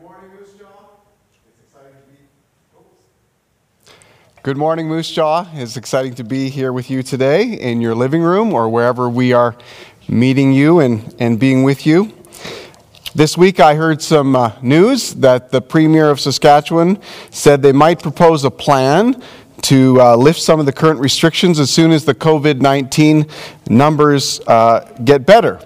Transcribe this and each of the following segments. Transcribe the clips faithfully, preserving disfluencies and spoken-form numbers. Good morning, Moose Jaw. It's exciting to be. Oops. Good morning, Moose Jaw. It's exciting to be here with you today in your living room or wherever we are meeting you and, and being with you. This week I heard some uh, news that the Premier of Saskatchewan said they might propose a plan to uh, lift some of the current restrictions as soon as the COVID nineteen numbers uh, get better.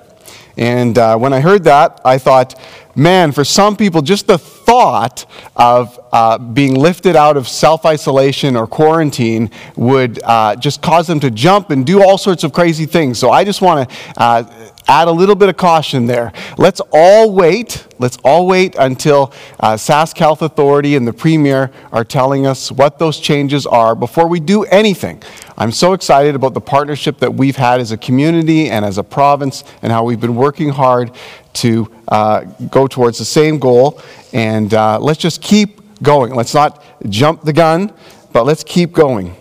And uh, when I heard that, I thought, man, for some people, just the thought of uh, being lifted out of self-isolation or quarantine would uh, just cause them to jump and do all sorts of crazy things. So I just want to uh, add a little bit of caution there. Let's all wait. Let's all wait until uh, Sask Health Authority and the Premier are telling us what those changes are before we do anything. I'm so excited about the partnership that we've had as a community and as a province and how we've been working hard to uh, go towards the same goal. And uh, let's just keep going. Let's not jump the gun, but let's keep going.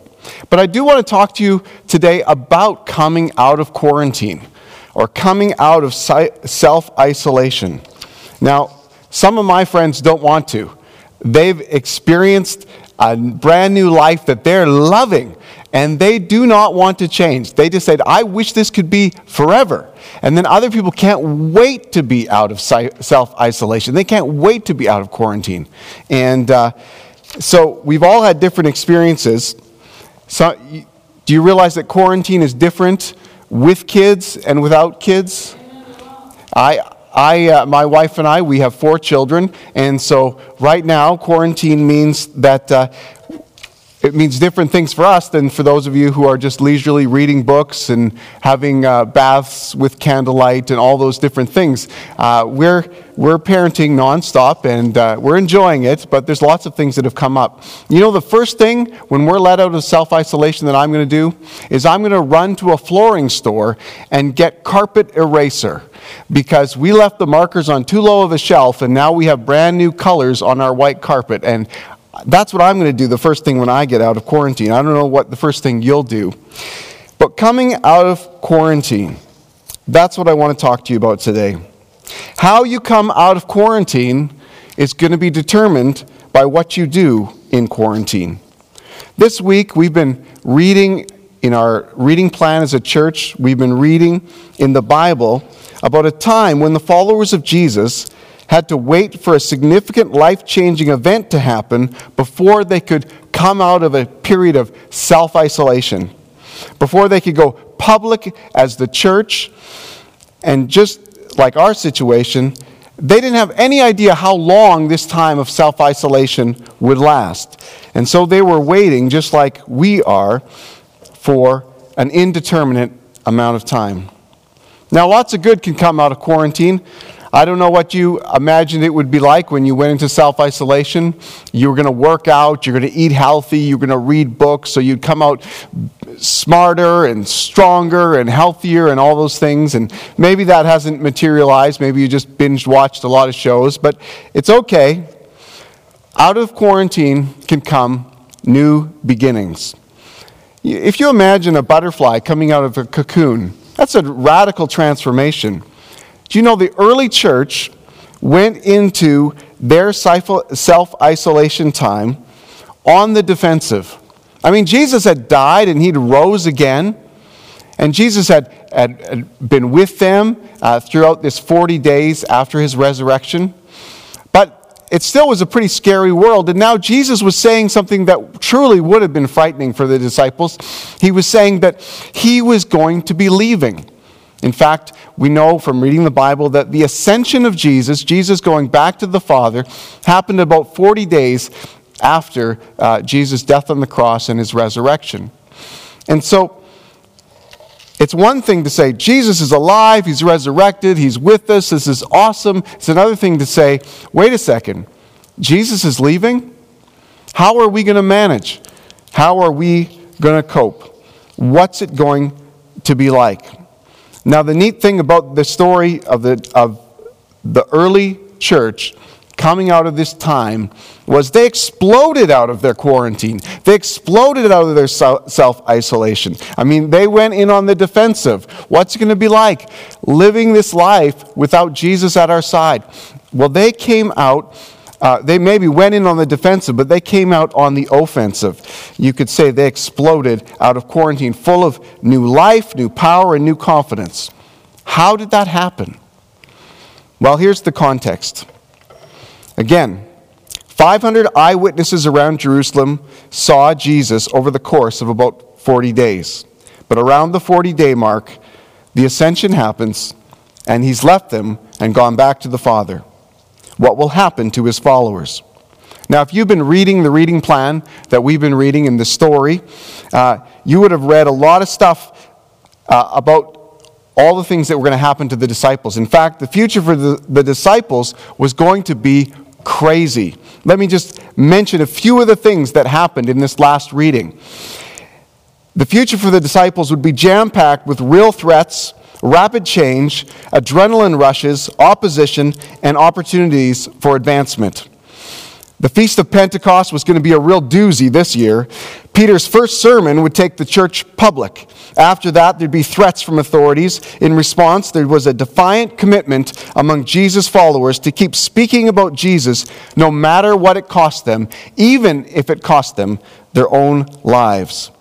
But I do want to talk to you today about coming out of quarantine or coming out of self-isolation. Now, some of my friends don't want to. They've experienced a brand new life that they're loving, and they do not want to change. They just said, I wish this could be forever. And then other people can't wait to be out of self-isolation. They can't wait to be out of quarantine. And uh, so we've all had different experiences. So, do you realize that quarantine is different with kids and without kids? I... I, uh, my wife and I, we have four children, and so right now quarantine means that uh, it means different things for us than for those of you who are just leisurely reading books and having uh, baths with candlelight and all those different things. Uh, we're we're parenting nonstop, and uh, we're enjoying it, but there's lots of things that have come up. You know, the first thing when we're let out of self-isolation that I'm going to do is I'm going to run to a flooring store and get carpet eraser, because we left the markers on too low of a shelf, and now we have brand new colors on our white carpet. And that's what I'm going to do the first thing when I get out of quarantine. I don't know what the first thing you'll do. But coming out of quarantine, that's what I want to talk to you about today. How you come out of quarantine is going to be determined by what you do in quarantine. This week, we've been reading in our reading plan as a church, we've been reading in the Bible about a time when the followers of Jesus had to wait for a significant life-changing event to happen before they could come out of a period of self-isolation, before they could go public as the church. And just like our situation, they didn't have any idea how long this time of self-isolation would last. And so they were waiting, just like we are, for an indeterminate amount of time. Now, lots of good can come out of quarantine. I don't know what you imagined it would be like when you went into self-isolation. You were going to work out, you're going to eat healthy, you're going to read books, so you'd come out smarter and stronger and healthier and all those things. And maybe that hasn't materialized. Maybe you just binge-watched a lot of shows, but it's okay. Out of quarantine can come new beginnings. If you imagine a butterfly coming out of a cocoon, that's a radical transformation. Do you know the early church went into their self-isolation time on the defensive? I mean, Jesus had died and he'd rose again. And Jesus had, had, had been with them uh, throughout this forty days after his resurrection. But it still was a pretty scary world. And now Jesus was saying something that truly would have been frightening for the disciples. He was saying that he was going to be leaving. In fact, we know from reading the Bible that the ascension of Jesus, Jesus going back to the Father, happened about forty days after uh, Jesus' death on the cross and his resurrection. And so, it's one thing to say, Jesus is alive, he's resurrected, he's with us, this is awesome. It's another thing to say, wait a second, Jesus is leaving? How are we going to manage? How are we going to cope? What's it going to be like? Now, the neat thing about the story of the of the early church coming out of this time was they exploded out of their quarantine. They exploded out of their self-isolation. I mean, they went in on the defensive. What's it going to be like living this life without Jesus at our side? Well, they came out Uh, they maybe went in on the defensive, but they came out on the offensive. You could say they exploded out of quarantine, full of new life, new power, and new confidence. How did that happen? Well, here's the context. Again, five hundred eyewitnesses around Jerusalem saw Jesus over the course of about forty days. But around the forty-day mark, the ascension happens, and he's left them and gone back to the Father. What will happen to his followers? Now, if you've been reading the reading plan that we've been reading in the story, uh, you would have read a lot of stuff uh, about all the things that were going to happen to the disciples. In fact, the future for the, the disciples was going to be crazy. Let me just mention a few of the things that happened in this last reading. The future for the disciples would be jam-packed with real threats, rapid change, adrenaline rushes, opposition, and opportunities for advancement. The Feast of Pentecost was going to be a real doozy this year. Peter's first sermon would take the church public. After that, there'd be threats from authorities. In response, there was a defiant commitment among Jesus' followers to keep speaking about Jesus no matter what it cost them, even if it cost them their own lives.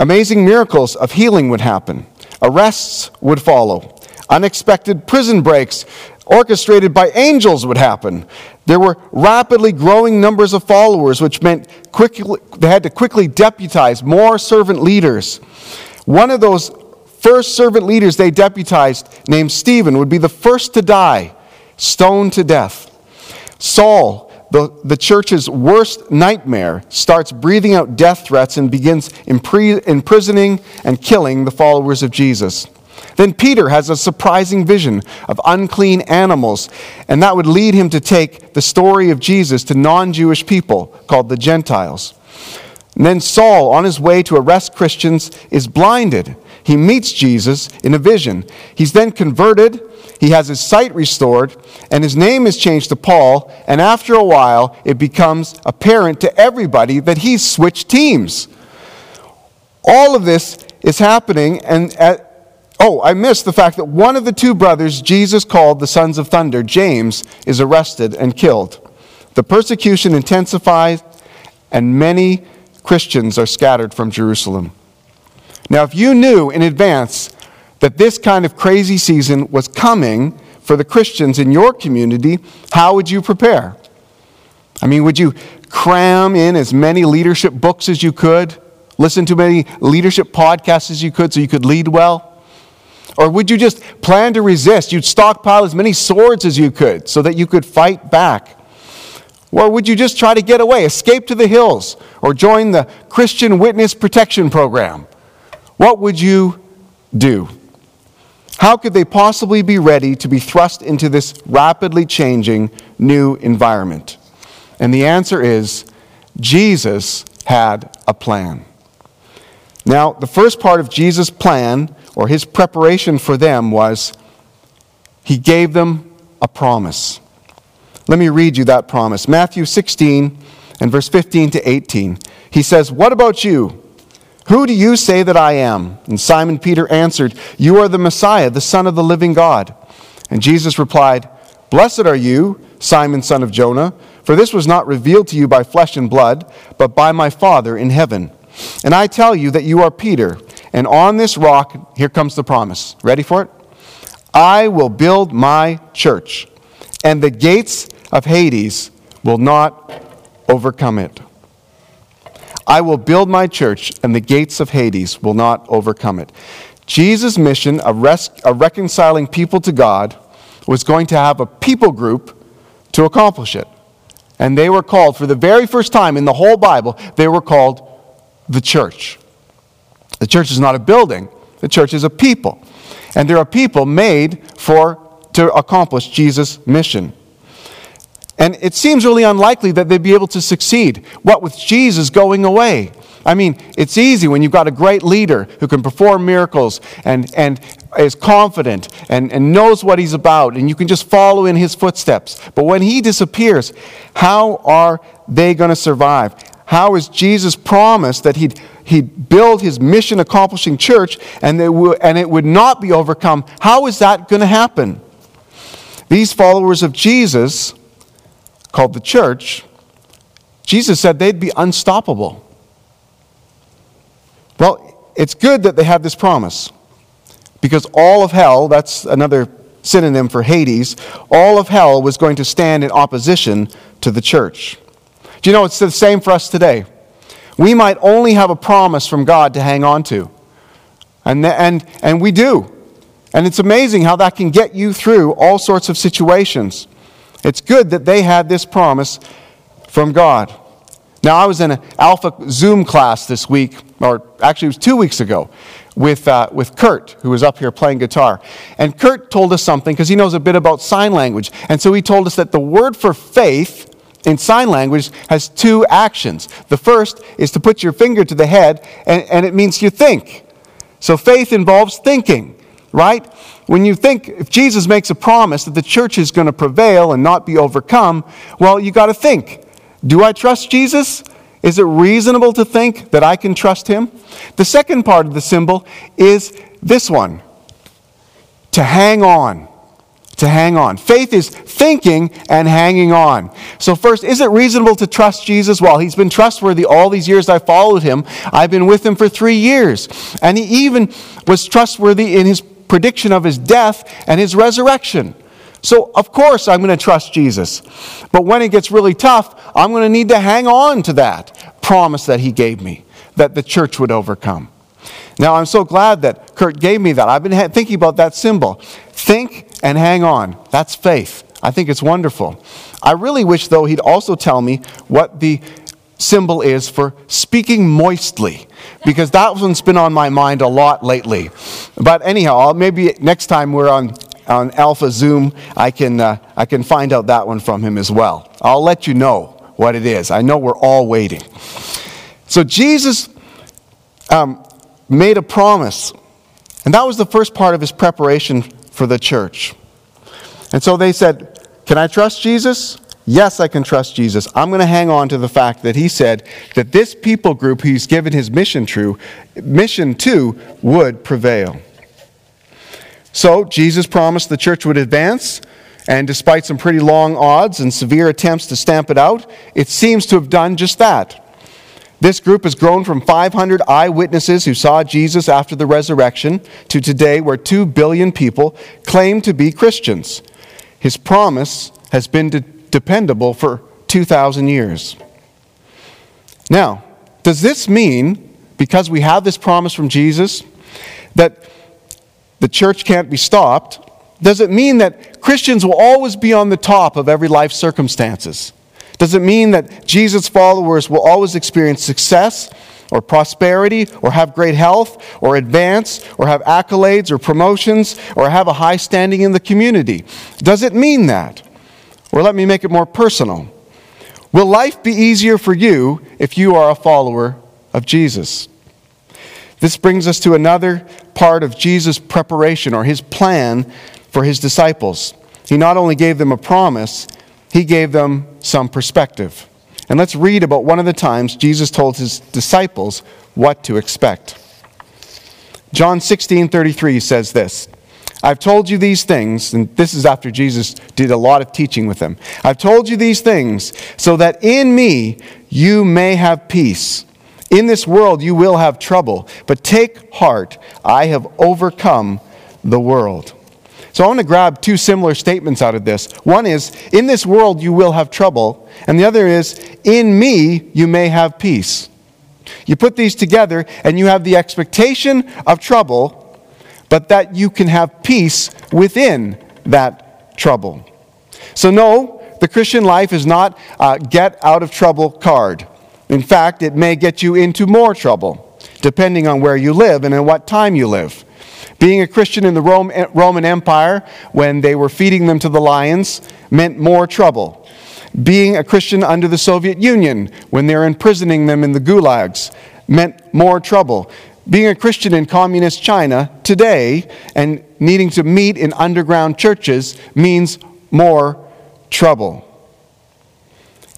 Amazing miracles of healing would happen. Arrests would follow. Unexpected prison breaks orchestrated by angels would happen. There were rapidly growing numbers of followers, which meant quickly, they had to quickly deputize more servant leaders. One of those first servant leaders they deputized, named Stephen, would be the first to die, stoned to death. Saul, The, the church's worst nightmare, starts breathing out death threats and begins impri- imprisoning and killing the followers of Jesus. Then Peter has a surprising vision of unclean animals, and that would lead him to take the story of Jesus to non-Jewish people called the Gentiles. And then Saul, on his way to arrest Christians, is blinded. He meets Jesus in a vision. He's then converted. He has his sight restored, and his name is changed to Paul, and after a while, it becomes apparent to everybody that he's switched teams. All of this is happening, and at, oh, I missed the fact that one of the two brothers Jesus called the sons of thunder, James, is arrested and killed. The persecution intensifies, and many Christians are scattered from Jerusalem. Now, if you knew in advance that this kind of crazy season was coming for the Christians in your community, how would you prepare? I mean, would you cram in as many leadership books as you could? Listen to many leadership podcasts as you could so you could lead well? Or would you just plan to resist? You'd stockpile as many swords as you could so that you could fight back. Or would you just try to get away, escape to the hills, or join the Christian Witness Protection Program? What would you do? How could they possibly be ready to be thrust into this rapidly changing new environment? And the answer is, Jesus had a plan. Now, the first part of Jesus' plan, or his preparation for them, was he gave them a promise. Let me read you that promise. Matthew sixteen and verse fifteen to eighteen. He says, "What about you? Who do you say that I am?" And Simon Peter answered, "You are the Messiah, the Son of the living God." And Jesus replied, "Blessed are you, Simon, son of Jonah, for this was not revealed to you by flesh and blood, but by my Father in heaven. And I tell you that you are Peter, and on this rock," here comes the promise. Ready for it? "I will build my church, and the gates of Hades will not overcome it." I will build my church, and the gates of Hades will not overcome it. Jesus' mission of, res- of reconciling people to God was going to have a people group to accomplish it. And they were called, for the very first time in the whole Bible, they were called the church. The church is not a building. The church is a people. And there are people made for to accomplish Jesus' mission. And it seems really unlikely that they'd be able to succeed. What with Jesus going away? I mean, it's easy when you've got a great leader who can perform miracles and, and is confident and, and knows what he's about, and you can just follow in his footsteps. But when he disappears, how are they going to survive? How is Jesus' promise that he'd, he'd build his mission-accomplishing church and, they w- and it would not be overcome? How is that going to happen? These followers of Jesus called the church, Jesus said they'd be unstoppable. Well, it's good that they have this promise, because all of hell, that's another synonym for Hades, all of hell was going to stand in opposition to the church. Do you know, it's the same for us today. We might only have a promise from God to hang on to. And, and, and we do. And it's amazing how that can get you through all sorts of situations. It's good that they had this promise from God. Now, I was in an Alpha Zoom class this week, or actually it was two weeks ago, with uh, with Kurt, who was up here playing guitar. And Kurt told us something, because he knows a bit about sign language. And so he told us that the word for faith in sign language has two actions. The first is to put your finger to the head, and, and it means you think. So faith involves thinking, right? When you think, if Jesus makes a promise that the church is going to prevail and not be overcome, well, you got to think. Do I trust Jesus? Is it reasonable to think that I can trust him? The second part of the symbol is this one. To hang on. To hang on. Faith is thinking and hanging on. So first, is it reasonable to trust Jesus? Well, he's been trustworthy all these years I followed him. I've been with him for three years. And he even was trustworthy in his prediction of his death and his resurrection. So, of course, I'm going to trust Jesus. But when it gets really tough, I'm going to need to hang on to that promise that he gave me, that the church would overcome. Now, I'm so glad that Kurt gave me that. I've been ha- thinking about that symbol. Think and hang on. That's faith. I think it's wonderful. I really wish, though, he'd also tell me what the symbol is for speaking moistly, because that one's been on my mind a lot lately. But anyhow, I'll, maybe next time we're on... on Alpha Zoom, I can uh, I can find out that one from him as well. I'll let you know what it is. I know we're all waiting. So Jesus um, made a promise, and that was the first part of his preparation for the church. And so they said, can I trust Jesus? Yes, I can trust Jesus. I'm going to hang on to the fact that he said that this people group he's given his mission to, mission to would prevail. So Jesus promised the church would advance, and despite some pretty long odds and severe attempts to stamp it out, it seems to have done just that. This group has grown from five hundred eyewitnesses who saw Jesus after the resurrection to today, where two billion people claim to be Christians. His promise has been de- dependable for two thousand years. Now, does this mean, because we have this promise from Jesus, that the church can't be stopped? Does it mean that Christians will always be on the top of every life circumstances? Does it mean that Jesus' followers will always experience success or prosperity or have great health or advance or have accolades or promotions or have a high standing in the community? Does it mean that? Or let me make it more personal. Will life be easier for you if you are a follower of Jesus? This brings us to another part of Jesus' preparation, or his plan for his disciples. He not only gave them a promise, he gave them some perspective. And let's read about one of the times Jesus told his disciples what to expect. John sixteen thirty-three says this, I've told you these things, and this is after Jesus did a lot of teaching with them. I've told you these things so that in me you may have peace. In this world you will have trouble, but take heart, I have overcome the world. So I want to grab two similar statements out of this. One is, in this world you will have trouble, and the other is, in me you may have peace. You put these together and you have the expectation of trouble, but that you can have peace within that trouble. So no, the Christian life is not a get out of trouble card. In fact, it may get you into more trouble, depending on where you live and in what time you live. Being a Christian in the Rome, Roman Empire, when they were feeding them to the lions, meant more trouble. Being a Christian under the Soviet Union, when they're imprisoning them in the gulags, meant more trouble. Being a Christian in communist China today and needing to meet in underground churches means more trouble.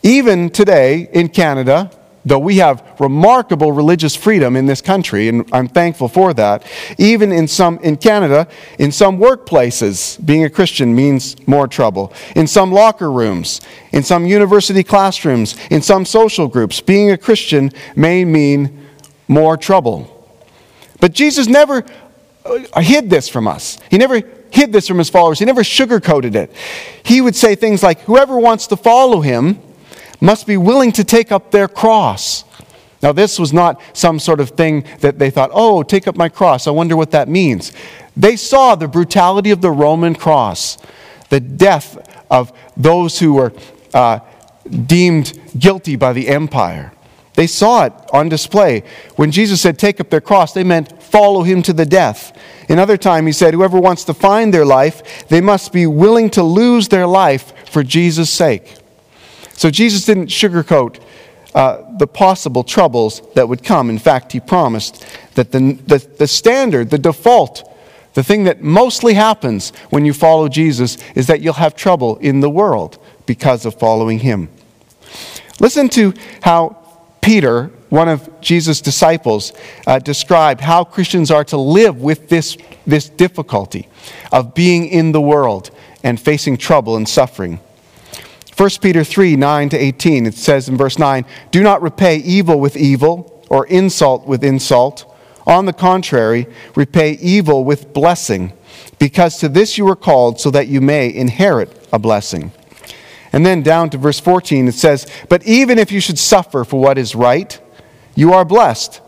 Even today in Canada, though we have remarkable religious freedom in this country, and I'm thankful for that, even in some in Canada, in some workplaces, being a Christian means more trouble. In some locker rooms, in some university classrooms, in some social groups, being a Christian may mean more trouble. But Jesus never hid this from us. He never hid this from his followers. He never sugarcoated it. He would say things like, whoever wants to follow him must be willing to take up their cross. Now, this was not some sort of thing that they thought, oh, take up my cross, I wonder what that means. They saw the brutality of the Roman cross, the death of those who were uh, deemed guilty by the empire. They saw it on display. When Jesus said, take up their cross, they meant follow him to the death. Another time he said, whoever wants to find their life, they must be willing to lose their life for Jesus' sake. So Jesus didn't sugarcoat uh, the possible troubles that would come. In fact, he promised that the, the, the standard, the default, the thing that mostly happens when you follow Jesus is that you'll have trouble in the world because of following him. Listen to how Peter, one of Jesus' disciples, uh, described how Christians are to live with this, this difficulty of being in the world and facing trouble and suffering. First Peter three, nine to eighteen, it says in verse nine, do not repay evil with evil or insult with insult. On the contrary, repay evil with blessing, because to this you were called so that you may inherit a blessing. And then down to verse fourteen, it says, but even if you should suffer for what is right, you are blessed.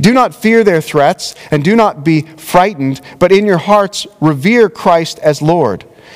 Do not fear their threats and do not be frightened, but in your hearts revere Christ as Lord.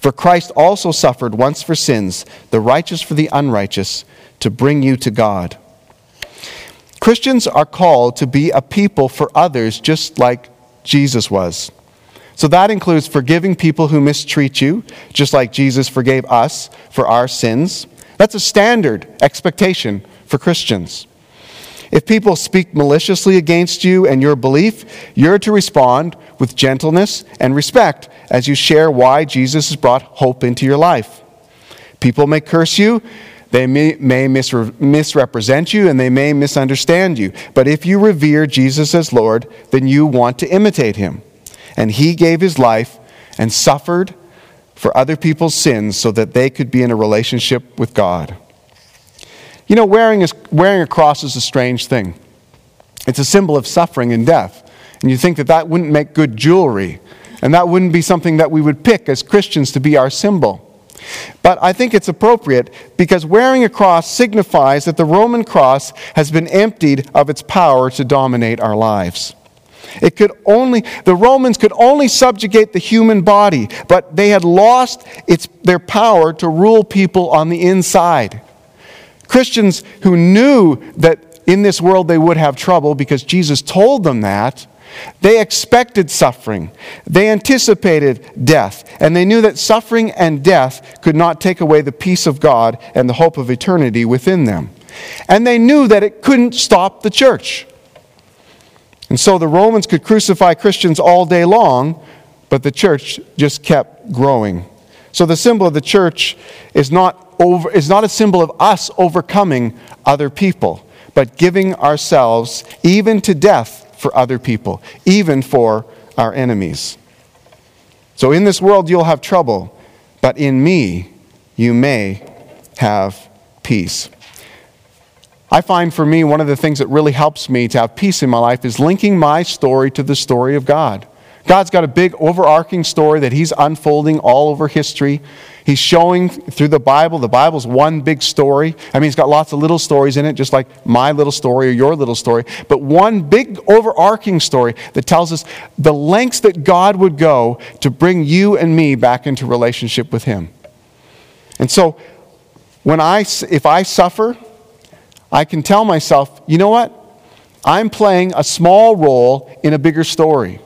For Christ also suffered once for sins, the righteous for the unrighteous, to bring you to God. Christians are called to be a people for others just like Jesus was. So that includes forgiving people who mistreat you, just like Jesus forgave us for our sins. That's a standard expectation for Christians. If people speak maliciously against you and your belief, you're to respond with gentleness and respect as you share why Jesus has brought hope into your life. People may curse you, they may, may misre- misrepresent you, and they may misunderstand you. But if you revere Jesus as Lord, then you want to imitate him. And he gave his life and suffered for other people's sins so that they could be in a relationship with God. You know, wearing a, wearing a cross is a strange thing. It's a symbol of suffering and death. And you think that that wouldn't make good jewelry. And that wouldn't be something that we would pick as Christians to be our symbol. But I think it's appropriate because wearing a cross signifies that the Roman cross has been emptied of its power to dominate our lives. It could only, the Romans could only subjugate the human body, but they had lost its, their power to rule people on the inside. Christians who knew that in this world they would have trouble because Jesus told them that, they expected suffering, they anticipated death, and they knew that suffering and death could not take away the peace of God and the hope of eternity within them. And they knew that it couldn't stop the church. And so the Romans could crucify Christians all day long, but the church just kept growing. So the symbol of the church is not Over, is not a symbol of us overcoming other people, but giving ourselves even to death for other people, even for our enemies. So in this world you'll have trouble, but in me you may have peace. I find for me one of the things that really helps me to have peace in my life is linking my story to the story of God. God's got a big overarching story that he's unfolding all over history. He's showing through the Bible. The Bible's one big story. I mean, it's got lots of little stories in it, just like my little story or your little story. But one big overarching story that tells us the lengths that God would go to bring you and me back into relationship with him. And so, when I, if I suffer, I can tell myself, you know what? I'm playing a small role in a bigger story.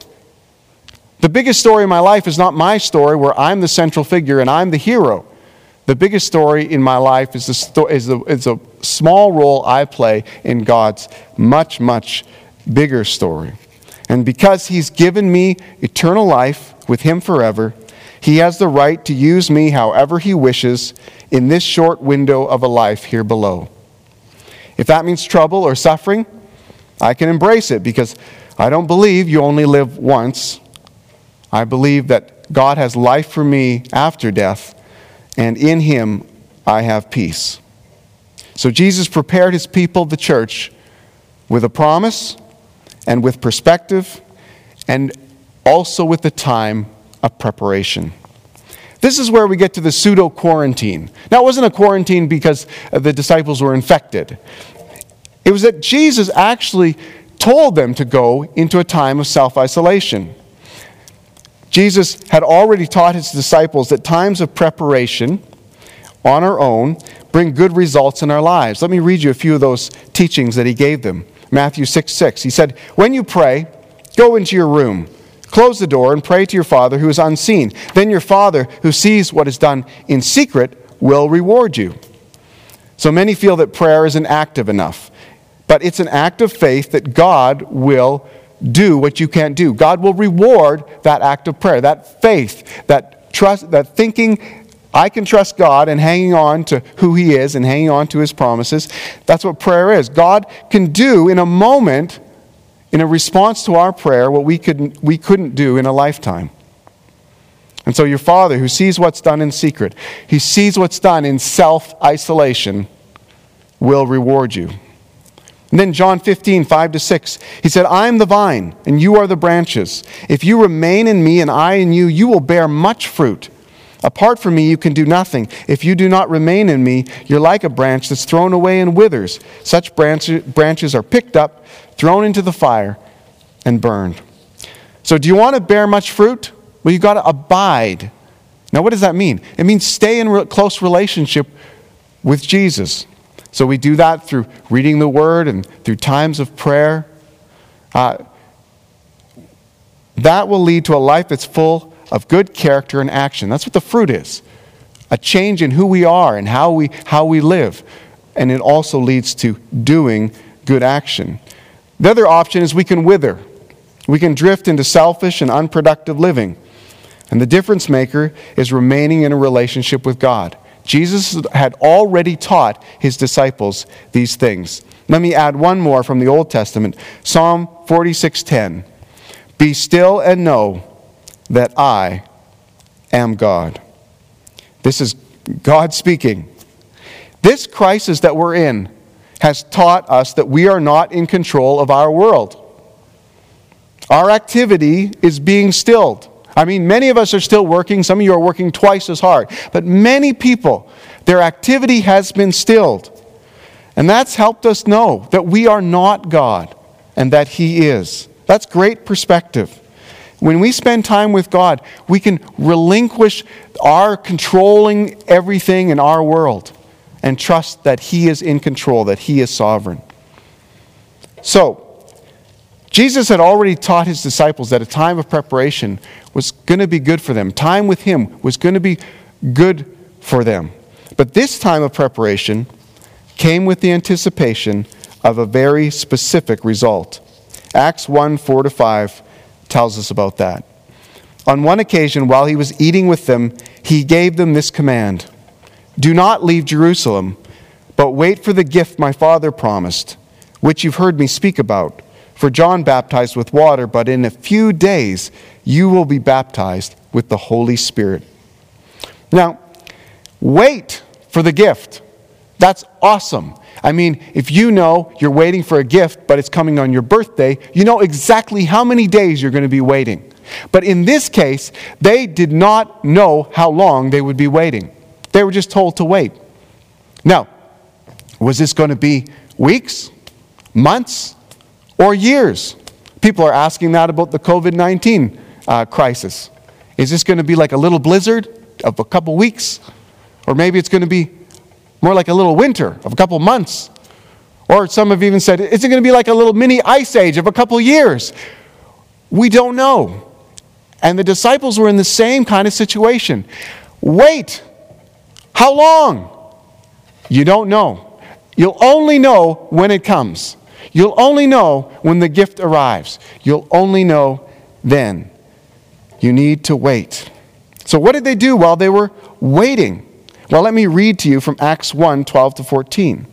The biggest story in my life is not my story where I'm the central figure and I'm the hero. The biggest story in my life is the, sto- is the is a small role I play in God's much, much bigger story. And because He's given me eternal life with Him forever, He has the right to use me however He wishes in this short window of a life here below. If that means trouble or suffering, I can embrace it because I don't believe you only live once. I believe that God has life for me after death, and in Him I have peace. So Jesus prepared His people, the church, with a promise and with perspective and also with the time of preparation. This is where we get to the pseudo-quarantine. Now, it wasn't a quarantine because the disciples were infected. It was that Jesus actually told them to go into a time of self-isolation. Jesus had already taught His disciples that times of preparation on our own bring good results in our lives. Let me read you a few of those teachings that He gave them. Matthew six six, He said, "When you pray, go into your room, close the door, and pray to your Father who is unseen. Then your Father who sees what is done in secret will reward you." So many feel that prayer isn't active enough. But it's an act of faith that God will do what you can't do. God will reward that act of prayer, that faith, that trust, that thinking, I can trust God and hanging on to who He is and hanging on to His promises. That's what prayer is. God can do in a moment, in a response to our prayer, what we couldn't, we couldn't do in a lifetime. And so your Father who sees what's done in secret, He sees what's done in self-isolation, will reward you. And then John fifteen, five to six, He said, "I am the vine, and you are the branches. If you remain in me and I in you, you will bear much fruit. Apart from me, you can do nothing. If you do not remain in me, you're like a branch that's thrown away and withers. Such branches are picked up, thrown into the fire, and burned." So do you want to bear much fruit? Well, you've got to abide. Now, what does that mean? It means stay in re- close relationship with Jesus. So we do that through reading the Word and through times of prayer. Uh, that will lead to a life that's full of good character and action. That's what the fruit is. A change in who we are and how we how we live. And it also leads to doing good action. The other option is we can wither. We can drift into selfish and unproductive living. And the difference maker is remaining in a relationship with God. Jesus had already taught His disciples these things. Let me add one more from the Old Testament. Psalm forty-six ten. "Be still and know that I am God." This is God speaking. This crisis that we're in has taught us that we are not in control of our world. Our activity is being stilled. I mean, many of us are still working. Some of you are working twice as hard. But many people, their activity has been stilled. And that's helped us know that we are not God and that He is. That's great perspective. When we spend time with God, we can relinquish our controlling everything in our world and trust that He is in control, that He is sovereign. So, Jesus had already taught His disciples that a time of preparation was going to be good for them. Time with Him was going to be good for them. But this time of preparation came with the anticipation of a very specific result. Acts one, four to five tells us about that. On one occasion, while He was eating with them, He gave them this command: "Do not leave Jerusalem, but wait for the gift my Father promised, which you've heard me speak about. For John baptized with water, but in a few days you will be baptized with the Holy Spirit." Now, wait for the gift. That's awesome. I mean, if you know you're waiting for a gift, but it's coming on your birthday, you know exactly how many days you're going to be waiting. But in this case, they did not know how long they would be waiting. They were just told to wait. Now, was this going to be weeks, months, or years? People are asking that about the covid nineteen uh, crisis. Is this going to be like a little blizzard of a couple weeks? Or maybe it's going to be more like a little winter of a couple months? Or some have even said, is it going to be like a little mini ice age of a couple years? We don't know. And the disciples were in the same kind of situation. Wait! How long? You don't know. You'll only know when it comes. You'll only know when the gift arrives. You'll only know then. You need to wait. So what did they do while they were waiting? Well, let me read to you from Acts one, twelve to fourteen.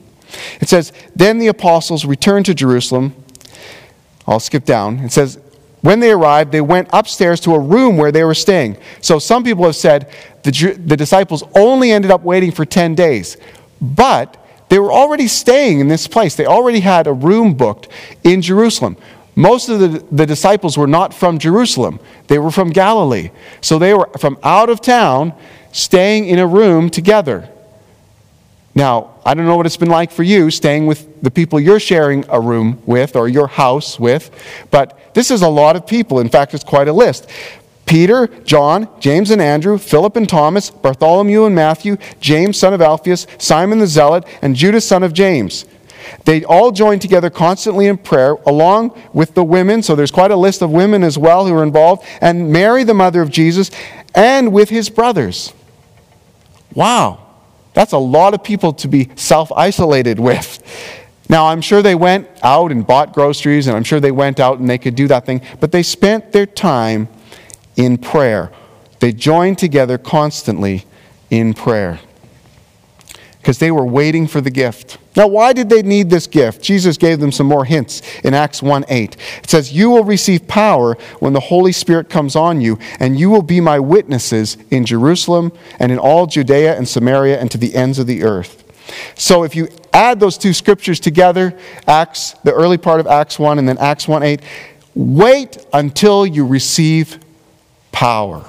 It says, then the apostles returned to Jerusalem. I'll skip down. It says, when they arrived, they went upstairs to a room where they were staying. So some people have said the, the disciples only ended up waiting for ten days. But they were already staying in this place. They already had a room booked in Jerusalem. Most of the, the disciples were not from Jerusalem. They were from Galilee. So they were from out of town, staying in a room together. Now, I don't know what it's been like for you, staying with the people you're sharing a room with or your house with, but this is a lot of people. In fact, it's quite a list. Peter, John, James and Andrew, Philip and Thomas, Bartholomew and Matthew, James, son of Alphaeus, Simon the Zealot, and Judas, son of James. They all joined together constantly in prayer, along with the women, so there's quite a list of women as well who were involved, and Mary, the mother of Jesus, and with his brothers. Wow. That's a lot of people to be self-isolated with. Now, I'm sure they went out and bought groceries, and I'm sure they went out and they could do that thing, but they spent their time in prayer. They joined together constantly in prayer because they were waiting for the gift. Now, why did they need this gift? Jesus gave them some more hints in Acts one eight. It says, you will receive power when the Holy Spirit comes on you, and you will be my witnesses in Jerusalem and in all Judea and Samaria and to the ends of the earth. So if you add those two scriptures together, Acts, the early part of Acts one and then Acts one eight, wait until you receive power.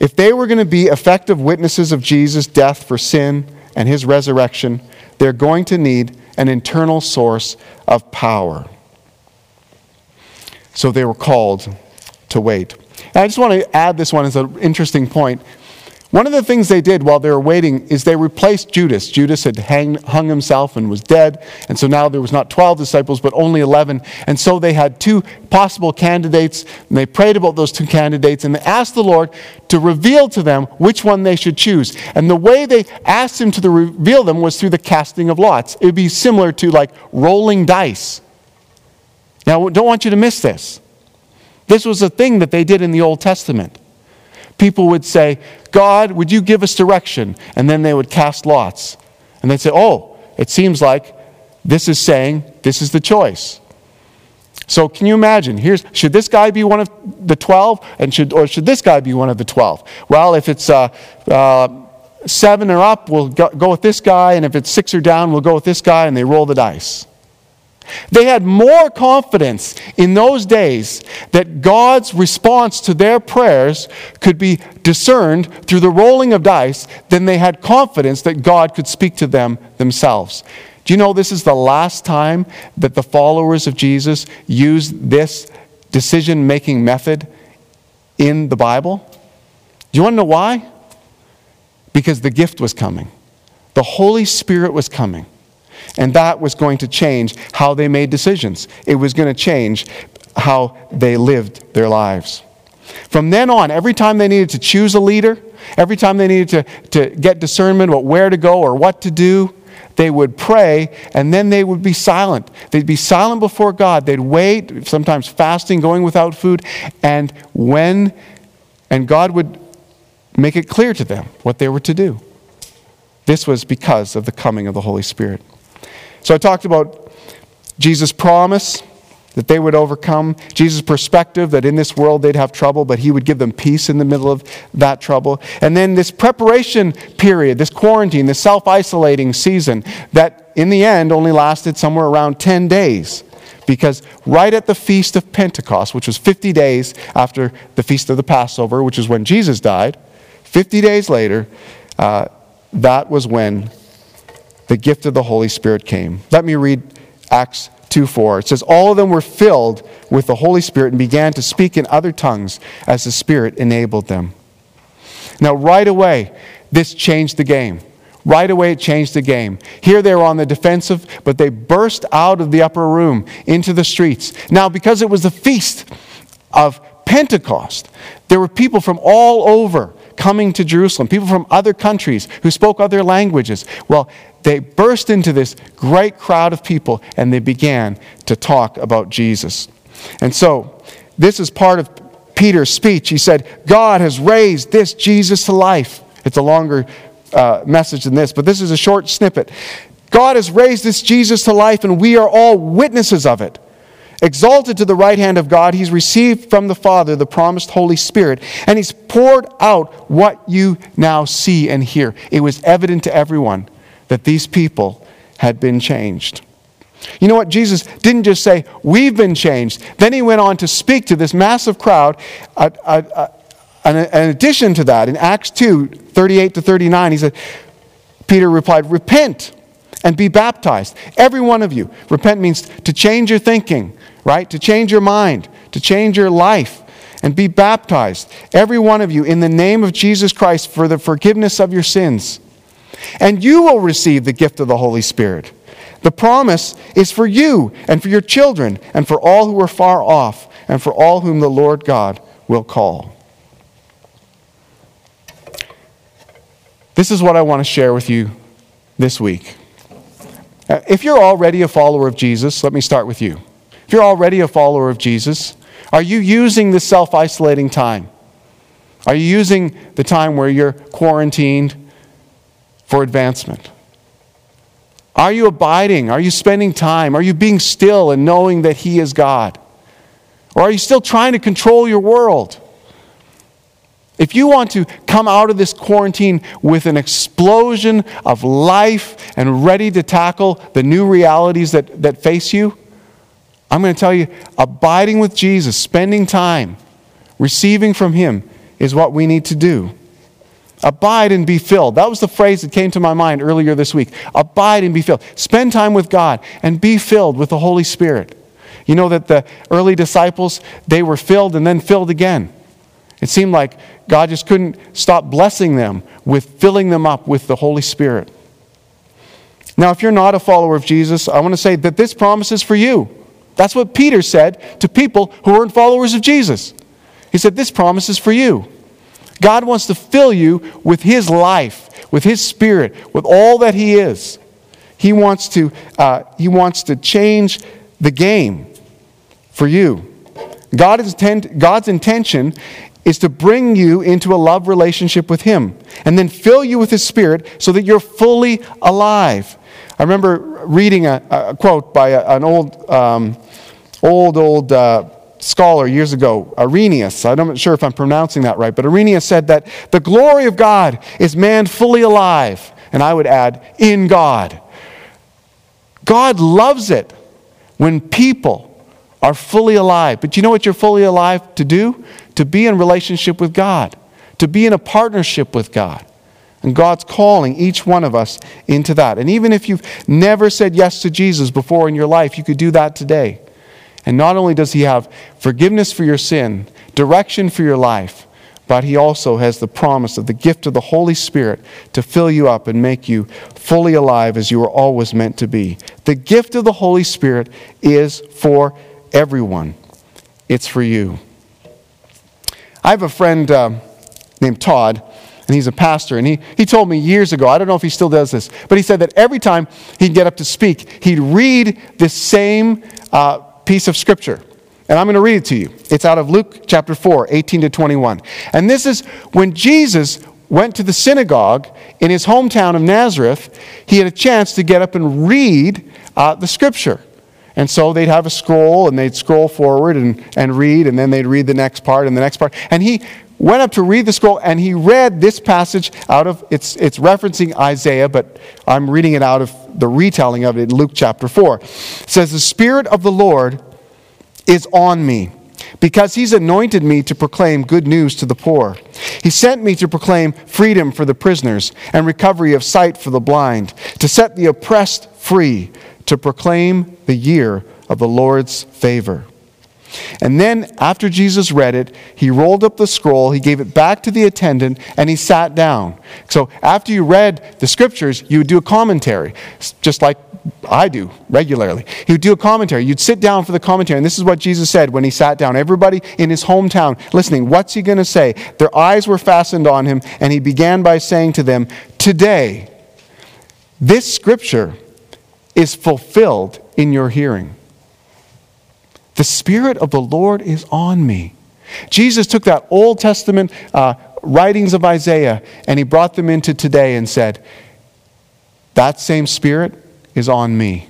If they were going to be effective witnesses of Jesus' death for sin and his resurrection, they're going to need an internal source of power. So they were called to wait. And I just want to add this one as an interesting point. One of the things they did while they were waiting is they replaced Judas. Judas had hang, hung himself and was dead, and so now there was not twelve disciples, but only eleven. And so they had two possible candidates, and they prayed about those two candidates, and they asked the Lord to reveal to them which one they should choose. And the way they asked him to reveal them was through the casting of lots. It would be similar to like rolling dice. Now, I don't want you to miss this. This was a thing that they did in the Old Testament. People would say, God, would you give us direction? And then they would cast lots. And they'd say, oh, it seems like this is saying this is the choice. So can you imagine? Here's, should this guy be one of the twelve? And should, or should this guy be one of the twelve? Well, if it's uh, uh, seven or up, we'll go, go with this guy. And if it's six or down, we'll go with this guy. And they roll the dice. They had more confidence in those days that God's response to their prayers could be discerned through the rolling of dice than they had confidence that God could speak to them themselves. Do you know this is the last time that the followers of Jesus used this decision-making method in the Bible? Do you want to know why? Because the gift was coming. The Holy Spirit was coming. And that was going to change how they made decisions. It was going to change how they lived their lives. From then on, every time they needed to choose a leader, every time they needed to, to get discernment about where to go or what to do, they would pray, and then they would be silent. They'd be silent before God. They'd wait, sometimes fasting, going without food, and when, and God would make it clear to them what they were to do. This was because of the coming of the Holy Spirit. So I talked about Jesus' promise that they would overcome, Jesus' perspective that in this world they'd have trouble, but he would give them peace in the middle of that trouble. And then this preparation period, this quarantine, this self-isolating season that in the end only lasted somewhere around ten days. Because right at the Feast of Pentecost, which was fifty days after the Feast of the Passover, which is when Jesus died, fifty days later, uh, that was when the gift of the Holy Spirit came. Let me read Acts two four. It says, all of them were filled with the Holy Spirit and began to speak in other tongues as the Spirit enabled them. Now, right away, this changed the game. Right away, it changed the game. Here they were on the defensive, but they burst out of the upper room into the streets. Now, because it was the feast of Pentecost, there were people from all over coming to Jerusalem, people from other countries who spoke other languages. Well, they burst into this great crowd of people, and they began to talk about Jesus. And so, this is part of Peter's speech. He said, God has raised this Jesus to life. It's a longer Uh, message than this, but this is a short snippet. God has raised this Jesus to life, and we are all witnesses of it. Exalted to the right hand of God, he's received from the Father the promised Holy Spirit, and he's poured out what you now see and hear. It was evident to everyone that these people had been changed. You know what? Jesus didn't just say, we've been changed. Then he went on to speak to this massive crowd. Uh, uh, uh, And in addition to that, in Acts two, thirty-eight to thirty-nine, he said, Peter replied, repent and be baptized. Every one of you. Repent means to change your thinking, right? To change your mind, to change your life, and be baptized. Every one of you in the name of Jesus Christ for the forgiveness of your sins. And you will receive the gift of the Holy Spirit. The promise is for you and for your children and for all who are far off and for all whom the Lord God will call. This is what I want to share with you this week. If you're already a follower of Jesus, let me start with you. If you're already a follower of Jesus, are you using the self-isolating time? Are you using the time where you're quarantined for advancement? Are you abiding? Are you spending time? Are you being still and knowing that He is God? Or are you still trying to control your world? If you want to come out of this quarantine with an explosion of life and ready to tackle the new realities that, that face you, I'm going to tell you, abiding with Jesus, spending time, receiving from Him is what we need to do. Abide and be filled. That was the phrase that came to my mind earlier this week. Abide and be filled. Spend time with God and be filled with the Holy Spirit. You know that the early disciples, they were filled and then filled again. It seemed like God just couldn't stop blessing them with filling them up with the Holy Spirit. Now, if you're not a follower of Jesus, I want to say that this promise is for you. That's what Peter said to people who weren't followers of Jesus. He said, this promise is for you. God wants to fill you with His life, with His Spirit, with all that He is. He wants to, uh, he wants to change the game for you. God is intent, God's intention is to bring you into a love relationship with Him and then fill you with His Spirit so that you're fully alive. I remember reading a, a quote by a, an old, um, old, old uh, scholar years ago, Arrhenius. I'm not sure if I'm pronouncing that right, but Arrhenius said that the glory of God is man fully alive. And I would add, in God. God loves it when people are fully alive. But you know what you're fully alive to do? To be in relationship with God. To be in a partnership with God. And God's calling each one of us into that. And even if you've never said yes to Jesus before in your life, you could do that today. And not only does He have forgiveness for your sin, direction for your life, but He also has the promise of the gift of the Holy Spirit to fill you up and make you fully alive as you were always meant to be. The gift of the Holy Spirit is for everyone. It's for you. I have a friend uh, named Todd, and he's a pastor, and he, he told me years ago, I don't know if he still does this, but he said that every time he'd get up to speak, he'd read this same uh, piece of scripture. And I'm going to read it to you. It's out of Luke chapter four, eighteen to twenty-one. And this is when Jesus went to the synagogue in his hometown of Nazareth, he had a chance to get up and read uh, the scripture. And so they'd have a scroll, and they'd scroll forward and, and read, and then they'd read the next part and the next part. And he went up to read the scroll, and he read this passage out of, it's, it's referencing Isaiah, but I'm reading it out of the retelling of it in Luke chapter four. It says, the Spirit of the Lord is on me, because He's anointed me to proclaim good news to the poor. He sent me to proclaim freedom for the prisoners and recovery of sight for the blind, to set the oppressed free, to proclaim the year of the Lord's favor. And then after Jesus read it, he rolled up the scroll, he gave it back to the attendant, and he sat down. So after you read the scriptures, you would do a commentary, just like I do regularly. He would do a commentary. You'd sit down for the commentary. And this is what Jesus said when he sat down. Everybody in his hometown listening, what's he going to say? Their eyes were fastened on him, and he began by saying to them, today, this scripture is fulfilled in your hearing. The Spirit of the Lord is on me. Jesus took that Old Testament uh, writings of Isaiah and he brought them into today and said, that same Spirit is on me.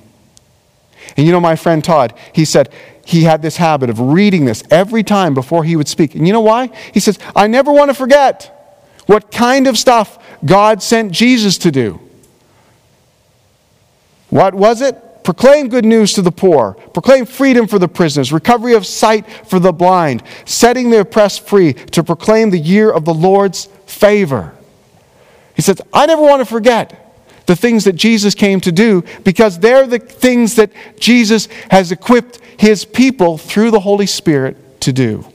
And you know, my friend Todd, he said he had this habit of reading this every time before he would speak. And you know why? He says, I never want to forget what kind of stuff God sent Jesus to do. What was it? Proclaim good news to the poor. Proclaim freedom for the prisoners. Recovery of sight for the blind. Setting the oppressed free to proclaim the year of the Lord's favor. He says, I never want to forget the things that Jesus came to do, because they're the things that Jesus has equipped his people through the Holy Spirit to do.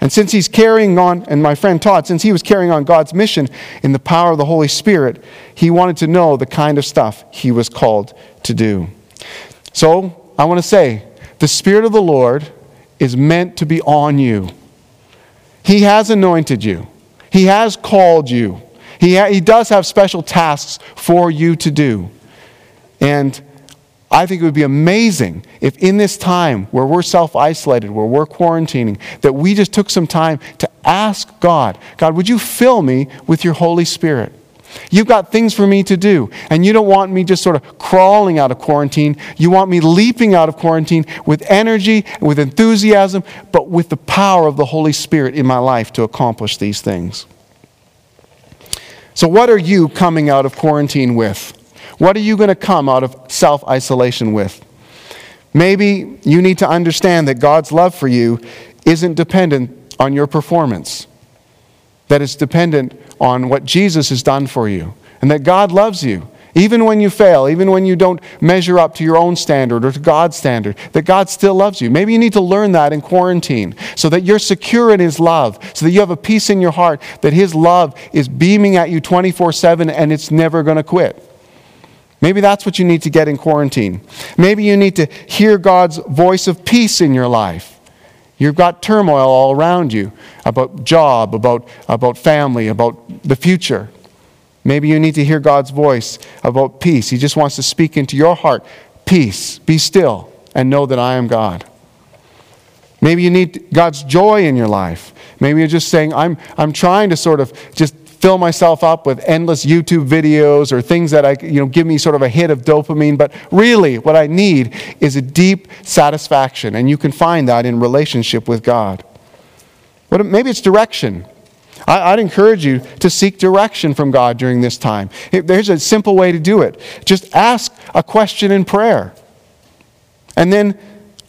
And since he's carrying on, and my friend Todd, since he was carrying on God's mission in the power of the Holy Spirit, he wanted to know the kind of stuff he was called to do. So, I want to say, the Spirit of the Lord is meant to be on you. He has anointed you. He has called you. He, ha- he does have special tasks for you to do. And I think it would be amazing if in this time where we're self-isolated, where we're quarantining, that we just took some time to ask God, God, would you fill me with your Holy Spirit? You've got things for me to do, and you don't want me just sort of crawling out of quarantine. You want me leaping out of quarantine with energy, with enthusiasm, but with the power of the Holy Spirit in my life to accomplish these things. So what are you coming out of quarantine with? What are you going to come out of self-isolation with? Maybe you need to understand that God's love for you isn't dependent on your performance. That it's dependent on what Jesus has done for you. And that God loves you. Even when you fail, even when you don't measure up to your own standard or to God's standard, that God still loves you. Maybe you need to learn that in quarantine so that you're secure in his love, so that you have a peace in your heart, that his love is beaming at you twenty-four seven and it's never going to quit. Maybe that's what you need to get in quarantine. Maybe you need to hear God's voice of peace in your life. You've got turmoil all around you about job, about, about family, about the future. Maybe you need to hear God's voice about peace. He just wants to speak into your heart. Peace, be still, and know that I am God. Maybe you need God's joy in your life. Maybe you're just saying, I'm, I'm trying to sort of just fill myself up with endless YouTube videos or things that I, you know, give me sort of a hit of dopamine. But really, what I need is a deep satisfaction. And you can find that in relationship with God. But maybe it's direction. I'd encourage you to seek direction from God during this time. There's a simple way to do it. Just ask a question in prayer. And then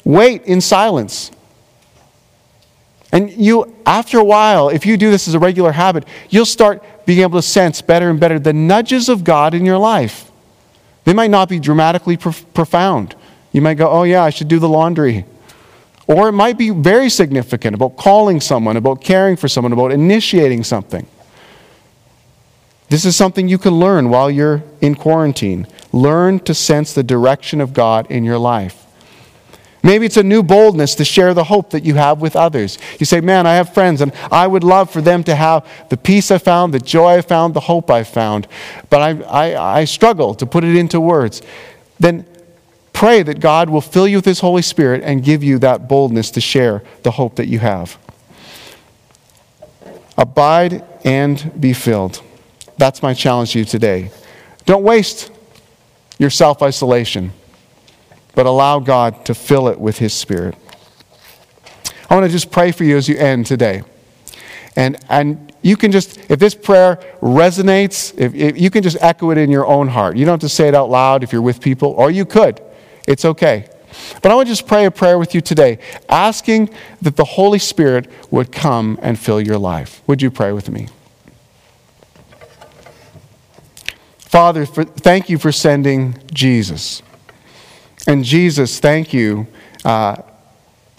wait in silence. And you, after a while, if you do this as a regular habit, you'll start being able to sense better and better the nudges of God in your life. They might not be dramatically prof- profound. You might go, oh yeah, I should do the laundry. Or it might be very significant about calling someone, about caring for someone, about initiating something. This is something you can learn while you're in quarantine. Learn to sense the direction of God in your life. Maybe it's a new boldness to share the hope that you have with others. You say, man, I have friends, and I would love for them to have the peace I found, the joy I found, the hope I found. But I, I, I struggle to put it into words. Then pray that God will fill you with his Holy Spirit and give you that boldness to share the hope that you have. Abide and be filled. That's my challenge to you today. Don't waste your self-isolation, but allow God to fill it with his Spirit. I want to just pray for you as you end today. And and you can just, if this prayer resonates, if, if you can just echo it in your own heart. You don't have to say it out loud if you're with people, or you could. It's okay. But I want to just pray a prayer with you today, asking that the Holy Spirit would come and fill your life. Would you pray with me? Father, for, thank you for sending Jesus. And Jesus, thank you uh,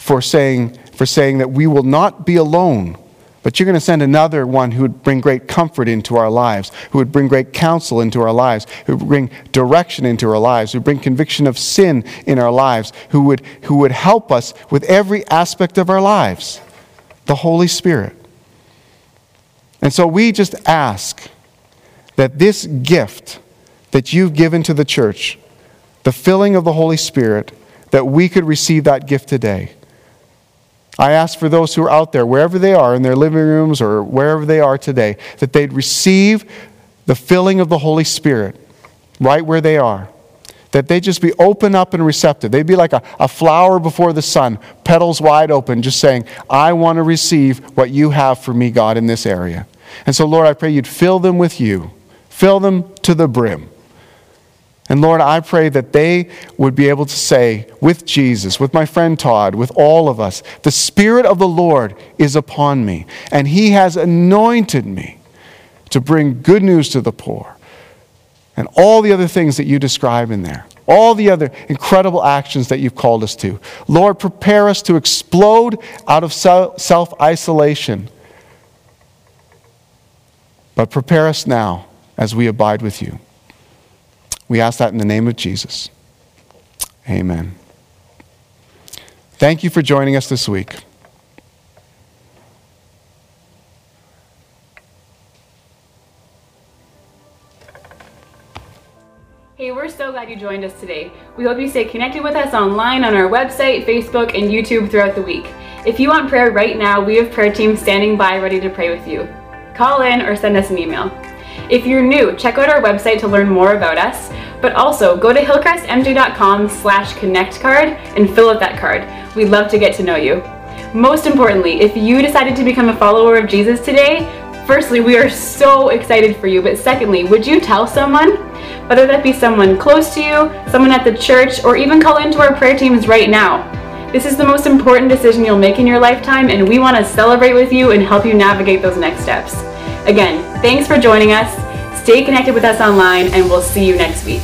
for saying, for saying that we will not be alone, but you're going to send another one who would bring great comfort into our lives, who would bring great counsel into our lives, who would bring direction into our lives, who would bring conviction of sin in our lives, who would, who would help us with every aspect of our lives, the Holy Spirit. And so we just ask that this gift that you've given to the church, the filling of the Holy Spirit, that we could receive that gift today. I ask for those who are out there, wherever they are, in their living rooms or wherever they are today, that they'd receive the filling of the Holy Spirit right where they are. That they'd just be open up and receptive. They'd be like a, a flower before the sun, petals wide open, just saying, I want to receive what you have for me, God, in this area. And so, Lord, I pray you'd fill them with you. Fill them to the brim. And Lord, I pray that they would be able to say, with Jesus, with my friend Todd, with all of us, the Spirit of the Lord is upon me, and He has anointed me to bring good news to the poor, and all the other things that you describe in there, all the other incredible actions that you've called us to. Lord, prepare us to explode out of self-isolation, but prepare us now as we abide with you. We ask that in the name of Jesus. Amen. Thank you for joining us this week. Hey, we're so glad you joined us today. We hope you stay connected with us online on our website, Facebook, and YouTube throughout the week. If you want prayer right now, we have prayer teams standing by ready to pray with you. Call in or send us an email. If you're new, check out our website to learn more about us, but also go to hillcrest m j dot com slash connect card and fill out that card. We'd love to get to know you. Most importantly, if you decided to become a follower of Jesus today, firstly, we are so excited for you, but secondly, would you tell someone? Whether that be someone close to you, someone at the church, or even call into our prayer teams right now. This is the most important decision you'll make in your lifetime, and we want to celebrate with you and help you navigate those next steps. Again, thanks for joining us. Stay connected with us online, and we'll see you next week.